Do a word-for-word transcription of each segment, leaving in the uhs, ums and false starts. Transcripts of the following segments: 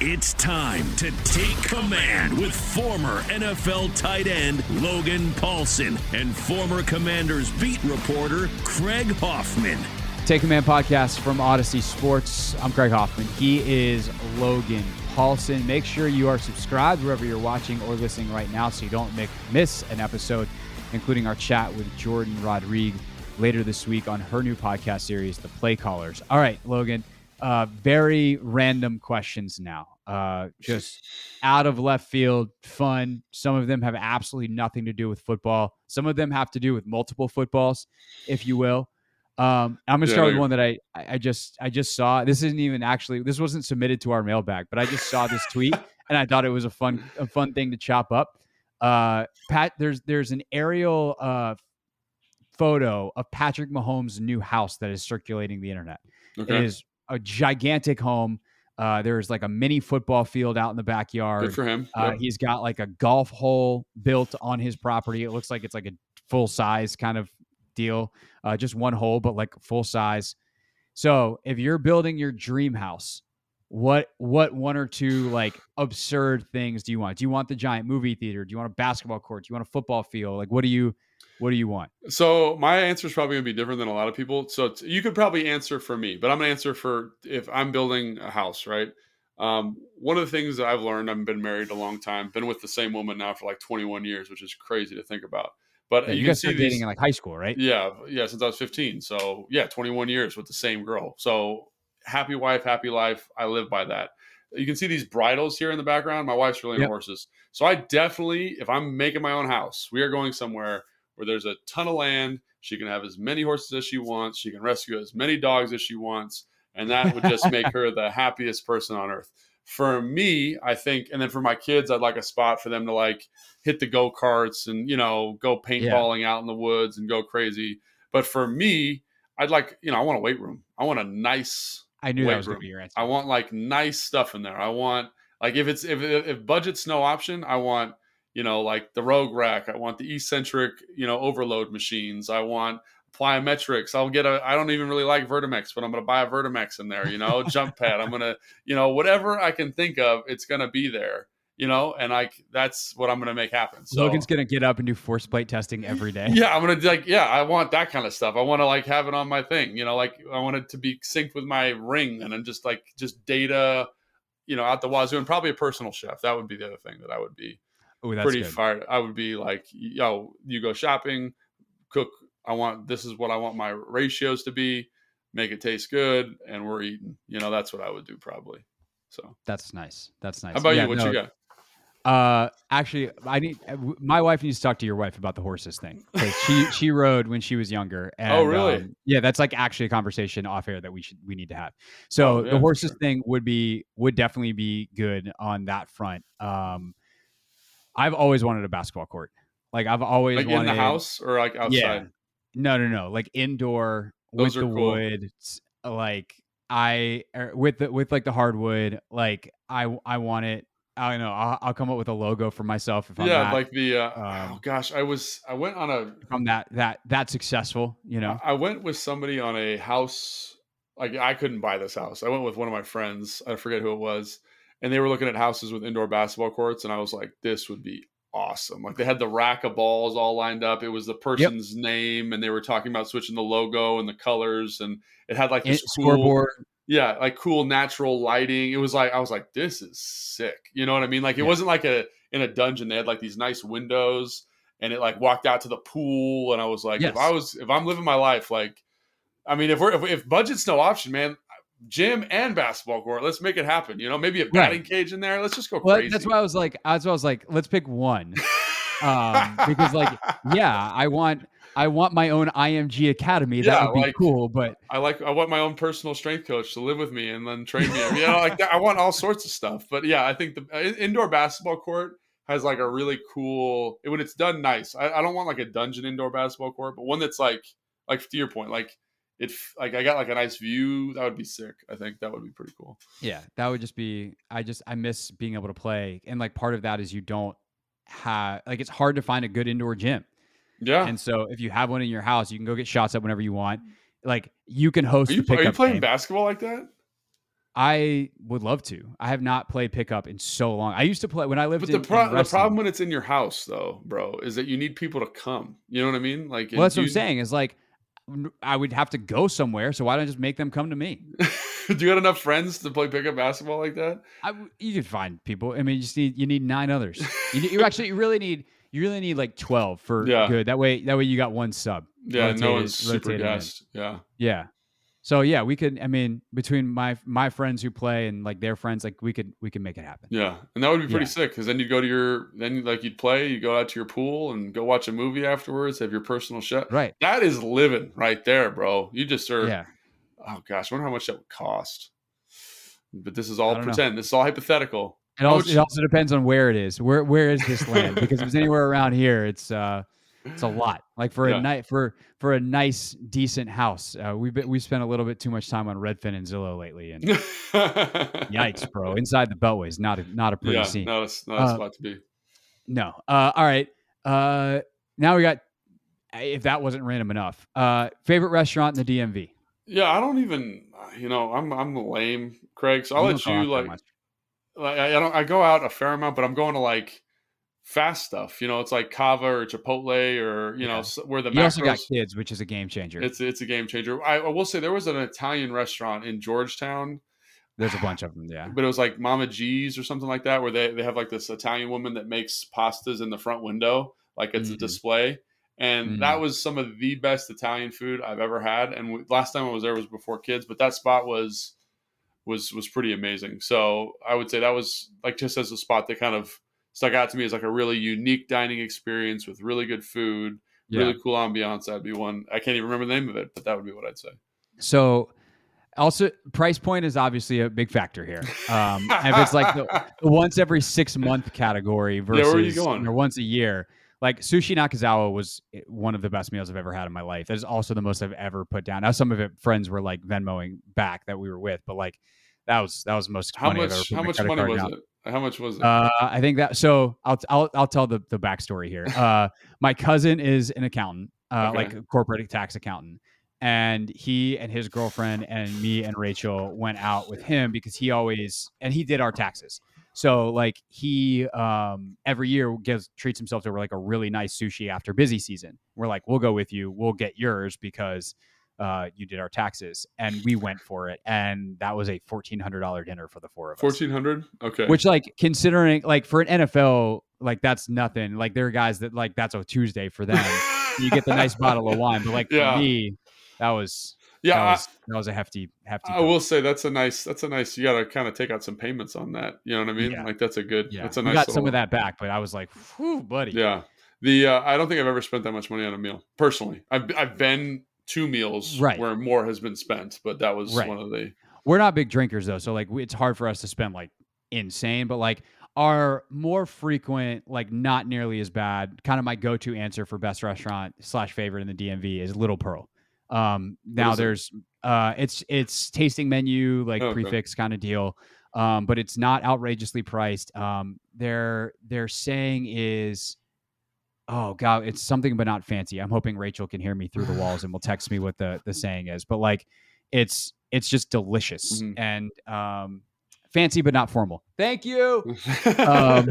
It's time to take command with former N F L tight end Logan Paulsen and former Commanders beat reporter Craig Hoffman. Take Command podcast from Odyssey Sports. I'm Craig Hoffman. He is Logan Paulsen. Make sure you are subscribed wherever you're watching or listening right now so you don't miss an episode, including our chat with Jordan Rodriguez later this week on her new podcast series, The Play Callers. All right, Logan. Uh, very random questions now, uh, just out of left field, fun. Some of them have absolutely nothing to do with football. Some of them have to do with multiple footballs, if you will. Um, I'm going to start with one that I, I just, I just saw. This isn't even actually, this wasn't submitted to our mailbag, but I just saw this tweet and I thought it was a fun, a fun thing to chop up. Uh, Pat, there's, there's an aerial, uh, photo of Patrick Mahomes' new house that is circulating the internet. Okay. It is a gigantic home. Uh, there's like a mini football field out in the backyard. Good for him. Uh, yep. He's got like a golf hole built on his property. It looks like it's like a full size kind of deal. Uh, just one hole, but like full size. So if you're building your dream house, what, what one or two like absurd things do you want? Do you want the giant movie theater? Do you want a basketball court? Do you want a football field? Like, what do you, What do you want? So my answer is probably going to be different than a lot of people. So t- you could probably answer for me, but I'm going to answer for if I'm building a house, right? Um, one of the things that I've learned, I've been married a long time, been with the same woman now for like twenty-one years, which is crazy to think about. But yeah, you, you guys started dating in like high school, right? Yeah. Yeah. Since I was fifteen. So yeah, twenty-one years with the same girl. So happy wife, happy life. I live by that. You can see these bridles here in the background. My wife's really into yep. horses. So I definitely, if I'm making my own house, we are going somewhere where there's a ton of land. She can have as many horses as she wants. She can rescue as many dogs as she wants. And that would just make her the happiest person on earth. For me, I think, and then for my kids, I'd like a spot for them to like hit the go-karts and, you know, go paintballing yeah. out in the woods and go crazy. But for me, I'd like, you know, I want a weight room. I want a nice I knew weight that was room. Gonna be your answer. I want like nice stuff in there. I want like, if it's, if, if budget's no option, I want, you know, like the Rogue rack. I want the eccentric, you know, overload machines. I want plyometrics. I'll get a, I don't even really like Vertimex, but I'm going to buy a Vertimex in there, you know, jump pad. I'm going to, you know, whatever I can think of, it's going to be there, you know, and I, that's what I'm going to make happen. So Logan's going to get up and do force plate testing every day. Yeah. I'm going to like, yeah, I want that kind of stuff. I want to like have it on my thing, you know, like I want it to be synced with my Ring and I'm just like, just data, you know, out the wazoo, and probably a personal chef. That would be the other thing that I would be. Ooh, that's pretty good. Fired. I would be like, yo, you go shopping, cook. I want, this is what I want my ratios to be, make it taste good. And we're eating, you know, that's what I would do probably. So that's nice. That's nice. How about yeah, you? What no, you got? Uh, actually I need, my wife needs to talk to your wife about the horses thing. She, she rode when she was younger. And, oh really? Um, yeah. That's like actually a conversation off air that we should, we need to have. So oh, yeah, the horses sure. thing would be, would definitely be good on that front. Um, I've always wanted a basketball court. Like I've always like wanted in the house or like outside. Yeah. No, no, no. Like indoor Those with the cool. wood. Like I with the, with like the hardwood. Like I I want it. I don't know. I'll, I'll come up with a logo for myself if I'm yeah, that. like the uh, um, oh gosh, I was I went on a from that that that successful. You know, I went with somebody on a house. Like I couldn't buy this house. I went with one of my friends. I forget who it was. and they were looking at houses with indoor basketball courts, and I was like, this would be awesome. Like, they had the rack of balls all lined up. It was the person's yep. name, and they were talking about switching the logo and the colors, and it had like this it, cool scoreboard. Yeah, like cool natural lighting. It was like, I was like, this is sick. You know what I mean? Like, it yeah. wasn't like a in a dungeon. They had like these nice windows, and it like walked out to the pool. And I was like, yes. if I was, if I'm living my life, like, I mean, if we're, if, if budget's no option, man, gym and basketball court, let's make it happen. You know, maybe a batting right. cage in there. Let's just go well, crazy. That's why I was like, that's why I was like, let's pick one. Um, because like, yeah, I want, I want my own I M G Academy. That yeah, would be like, cool. But I like, I want my own personal strength coach to live with me and then train me. You know, like that, I want all sorts of stuff, but yeah, I think the uh, indoor basketball court has like a really cool, when it's done nice. I, I don't want like a dungeon indoor basketball court, but one that's like, like to your point, like it, like I got like a nice view. That would be sick. I think that would be pretty cool. Yeah. That would just be, I just, I miss being able to play. And like, part of that is you don't have, like, it's hard to find a good indoor gym. Yeah. And so if you have one in your house, you can go get shots up whenever you want. Like, you can host a pickup game. Are you playing basketball like that? I would love to. I have not played pickup in so long. I used to play when I lived in But the, pro- in the problem when it's in your house though, bro, is that you need people to come. You know what I mean? Like, well, that's you, what I'm saying is like, I would have to go somewhere. So why don't I just make them come to me? Do you got enough friends to play pickup basketball like that? I, you can find people. I mean, you just need, you need nine others. You, you actually, you really need, you really need like twelve for yeah. good. That way, that way you got one sub. Yeah. Rotated, no one's super gassed. In. Yeah. Yeah. So yeah, we could, I mean, between my, my friends who play and like their friends, like we could, we could make it happen. Yeah. And that would be pretty yeah. sick. Cause then you'd go to your, then like you'd play, you go out to your pool and go watch a movie afterwards, have your personal shot. Right. That is living right there, bro. You just are, yeah. oh gosh, I wonder how much that would cost, but this is all pretend. Know. This is all hypothetical. It also, it also depends on where it is. Where, where is this land? Because if it's anywhere around here, it's, uh, it's a lot. Like for yeah. a night for for a nice decent house. Uh, we've been, we spent a little bit too much time on Redfin and Zillow lately, and yikes, bro! Inside the Beltway is not a, not a pretty yeah, scene. No, it's not a uh, spot to be. No. Uh, all right. Uh, now we got. If that wasn't random enough, uh, favorite restaurant in the D M V. Yeah, I don't even. You know, I'm I'm lame, Craig. So I'll let you like. Like I don't. I go out a fair amount, but I'm going to like. Fast stuff, you know, it's like Cava or Chipotle or, you yeah. know, where the you macros, also got kids, which is a game changer. It's, it's a game changer. I, I will say there was an Italian restaurant in Georgetown. There's a bunch of them. Yeah. But it was like Mama G's or something like that, where they, they have like this Italian woman that makes pastas in the front window. Like it's mm-hmm. a display. And mm-hmm. that was some of the best Italian food I've ever had. And we, last time I was there was before kids, but that spot was, was, was pretty amazing. So I would say that was like, just as a spot that kind of stuck out to me as like a really unique dining experience with really good food, yeah. really cool ambiance. That'd be one. I can't even remember the name of it, but that would be what I'd say. So also price point is obviously a big factor here. Um, if it's like the once every six month category versus yeah, where are you going? Or once a year, like Sushi Nakazawa was one of the best meals I've ever had in my life. That is also the most I've ever put down. Now, some of it friends were like Venmoing back that we were with, but like that was, that was the most how money much, I've ever put how much money was down. It? How much was it? Uh, I think that, so I'll, I'll, I'll tell the, the backstory here. Uh, my cousin is an accountant, uh, okay. like a corporate tax accountant. And he and his girlfriend and me and Rachel went out with him because he always, and he did our taxes. So like he, um, every year gives, treats himself to like a really nice sushi after busy season. We're like, we'll go with you. We'll get yours because, uh, you did our taxes, and we went for it. And that was a fourteen hundred dollars dinner for the four of us. fourteen hundred Okay. Which like considering like for an N F L, like that's nothing. Like there are guys that like, that's a Tuesday for them. You get the nice bottle of wine, but like yeah. for me, that was, yeah, that was, that was a hefty, hefty. I bill. Will say that's a nice, that's a nice, you got to kind of take out some payments on that. You know what I mean? Yeah. Like that's a good, yeah. that's a we nice. I got little... some of that back, but I was like, whew, buddy. Yeah. The, uh, I don't think I've ever spent that much money on a meal personally. I've, I've been, two meals right. where more has been spent, but that was right. one of the, we're not big drinkers though. So like, we, it's hard for us to spend like insane, but like our more frequent, like not nearly as bad kind of my go-to answer for best restaurant slash favorite in the D M V is Little Pearl. Um, now there's, it? uh, it's, it's tasting menu, like oh, prefix okay. kind of deal. Um, but it's not outrageously priced. Um, they're, they're saying is, oh God, it's something, but not fancy. I'm hoping Rachel can hear me through the walls and will text me what the, the saying is, but like, it's, it's just delicious. Mm-hmm. And, um, fancy but not formal. Thank you. Um,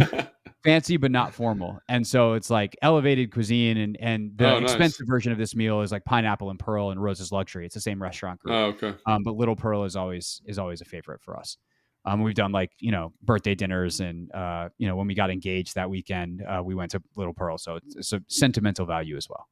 fancy but not formal. And so it's like elevated cuisine, and and the oh, expensive nice. version of this meal is like Pineapple and Pearl and Rose's Luxury. It's the same restaurant group. Oh, okay. Um, but Little Pearl is always is always a favorite for us. Um, we've done like, you know, birthday dinners, and, uh, you know, when we got engaged that weekend, uh, we went to Little Pearl. So it's, it's a sentimental value as well.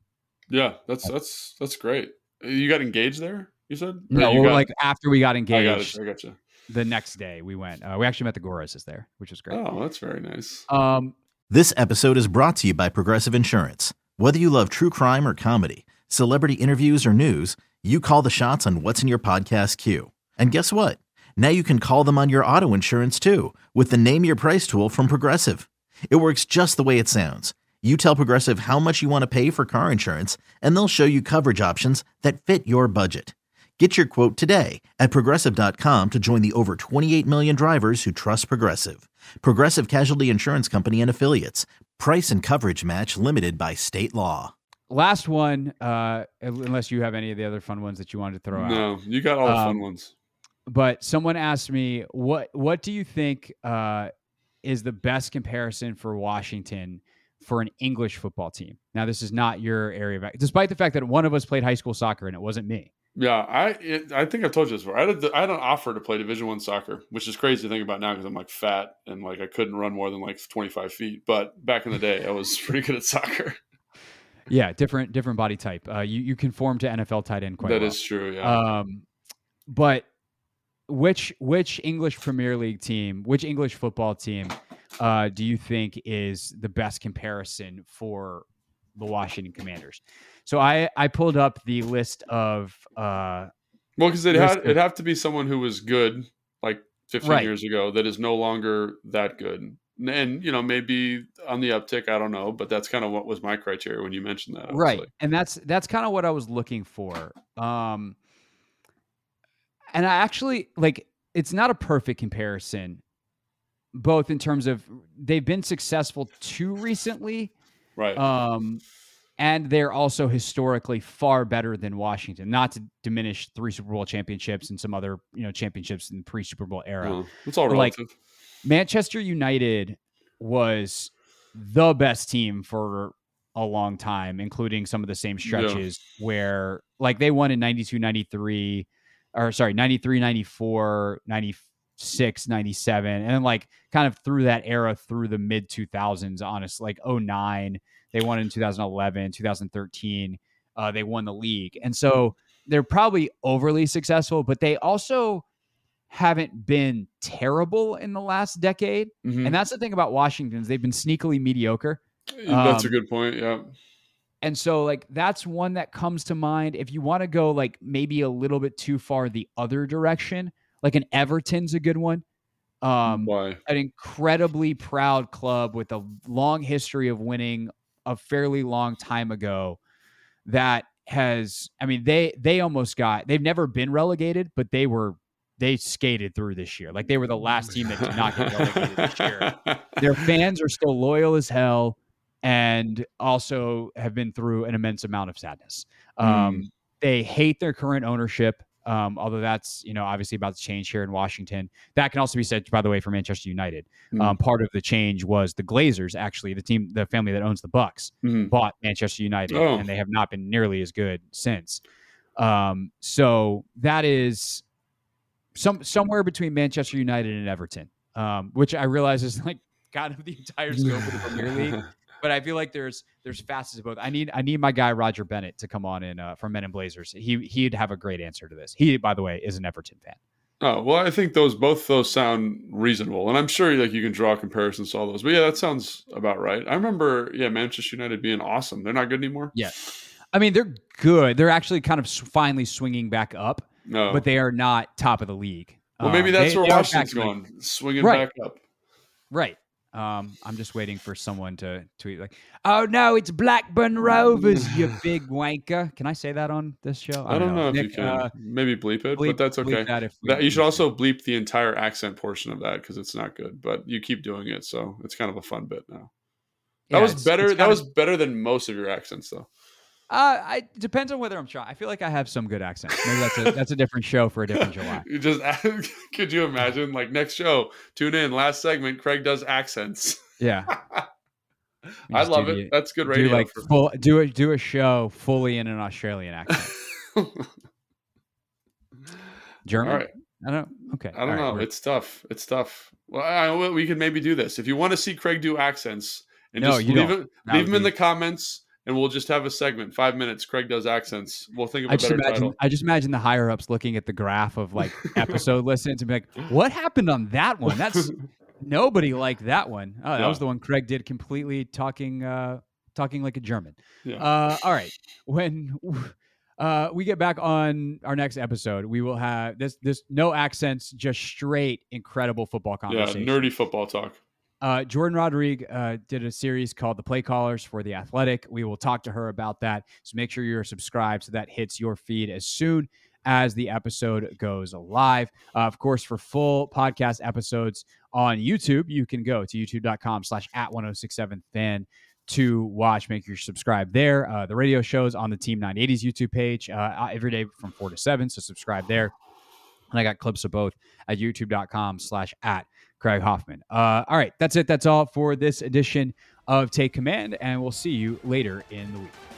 Yeah, that's, that's, that's great. You got engaged there, you said? No, you got, like after we got engaged, I got it. I gotcha. The next day we went, uh, we actually met the Goreses there, which is great. Oh, that's very nice. Um, this episode is brought to you by Progressive Insurance. Whether you love true crime or comedy, celebrity interviews or news, you call the shots on what's in your podcast queue. And guess what? Now you can call them on your auto insurance, too, with the Name Your Price tool from Progressive. It works just the way it sounds. You tell Progressive how much you want to pay for car insurance, and they'll show you coverage options that fit your budget. Get your quote today at Progressive dot com to join the over twenty-eight million drivers who trust Progressive. Progressive Casualty Insurance Company and Affiliates. Price and coverage match limited by state law. Last one, uh, unless you have any of the other fun ones that you wanted to throw no, out. No, you got all the um, fun ones. But someone asked me, what what do you think uh, is the best comparison for Washington for an English football team? Now, this is not your area of, despite the fact that one of us played high school soccer and it wasn't me. Yeah, I it, I think I've told you this before. I had, a, I had an offer to play Division One soccer, which is crazy to think about now because I'm like fat and like I couldn't run more than like twenty-five feet. But back in the day, I was pretty good at soccer. Yeah, different different body type. Uh, you you conform to N F L tight end quite well. That is true. Yeah, um, but. Which which English Premier League team, which English football team uh, do you think is the best comparison for the Washington Commanders? So I, I pulled up the list of... Uh, well, because it had, of, it'd have to be someone who was good like fifteen right. years ago that is no longer that good. And, and, you know, maybe on the uptick, I don't know, but that's kind of what was my criteria when you mentioned that. Obviously. Right, and that's that's kind of what I was looking for. Um And I actually like, it's not a perfect comparison, both in terms of they've been successful too recently. Right. Um, and they're also historically far better than Washington, not to diminish three Super Bowl championships and some other, you know, championships in the pre Super Bowl era. Mm, it's all relative. Like Manchester United was the best team for a long time, including some of the same stretches yeah. where like they won in ninety-two, ninety-three, or sorry, ninety-three, ninety-four, ninety-six, ninety-seven. And then like kind of through that era, through the mid two thousands, honestly, like oh nine, they won in two thousand eleven, two thousand thirteen, uh, they won the league. And so they're probably overly successful, but they also haven't been terrible in the last decade. Mm-hmm. And that's the thing about Washington is they've been sneakily mediocre. That's um, a good point. Yeah. And so like, that's one that comes to mind. If you want to go like maybe a little bit too far the other direction, like an Everton's a good one. Um, Why? An incredibly proud club with a long history of winning a fairly long time ago that has, I mean, they, they almost got, they've never been relegated, but they were, they skated through this year. Like they were the last team that did not get relegated this year. Their fans are still loyal as hell. And also have been through an immense amount of sadness. Um, mm. They hate their current ownership, um, although that's, you know, obviously about to change here in Washington. That can also be said, by the way, for Manchester United. Mm. Um, part of the change was the Glazers, actually, the team, the family that owns the Bucks, mm. bought Manchester United, oh. and they have not been nearly as good since. Um, so that is some somewhere between Manchester United and Everton, um, which I realize is like kind of the entire scope of the Premier League. But I feel like there's there's facets of both. I need I need my guy Roger Bennett to come on in uh, from Men in Blazers. He he'd have a great answer to this. He, by the way, is an Everton fan. Oh well, I think those both those sound reasonable, and I'm sure like you can draw comparisons to all those. But yeah, that sounds about right. I remember yeah Manchester United being awesome. They're not good anymore. Yeah, I mean they're good. They're actually kind of finally swinging back up. No, but they are not top of the league. Well, maybe that's um, they, where Washington's going, like, swinging right. back up. Right. Um, I'm just waiting for someone to tweet like, "Oh no, it's Blackburn Rovers, you big wanker." Can I say that on this show? I, I don't, don't know, know if Nick, you can. Uh, Maybe bleep it, bleep, but that's okay. That if that, you should also bleep the entire accent portion of that because it's not good. But you keep doing it, so it's kind of a fun bit now. That yeah, was it's, better. It's that of, was better than most of your accents, though. Uh, I, it depends on whether I'm trying. I feel like I have some good accent. Maybe that's a that's a different show for a different July. You just could you imagine? Like next show, tune in. Last segment, Craig does accents. Yeah, I love it. The, that's good radio. Do like for full, do a do a show fully in an Australian accent. German. All right. I don't. Okay. I don't All know. Right, it's tough. It's tough. Well, I, we could maybe do this if you want to see Craig do accents. And no, just you leave don't. It, no, leave them in the comments. And we'll just have a segment, five minutes. Craig does accents. We'll think of a I better imagine, title. I just imagine the higher ups looking at the graph of like episode listens and be like, "What happened on that one? That's nobody liked that one. Oh, that yeah. was the one Craig did completely talking, uh, talking like a German." Yeah. Uh, all right. When uh, we get back on our next episode, we will have this. This no accents, just straight incredible football conversation. Yeah, nerdy football talk. Uh, Jordan Rodriguez uh, did a series called The Play Callers for The Athletic. We will talk to her about that. So make sure you're subscribed so that hits your feed as soon as the episode goes live. Uh, of course, for full podcast episodes on YouTube, you can go to youtube.com slash at 1067fan to watch. Make sure you subscribe there. Uh, the radio shows on the Team nine eighty's YouTube page uh, every day from four to seven. So subscribe there. And I got clips of both at youtube.com slash at Craig Hoffman. Uh, all right, that's it. That's all for this edition of Take Command, and we'll see you later in the week.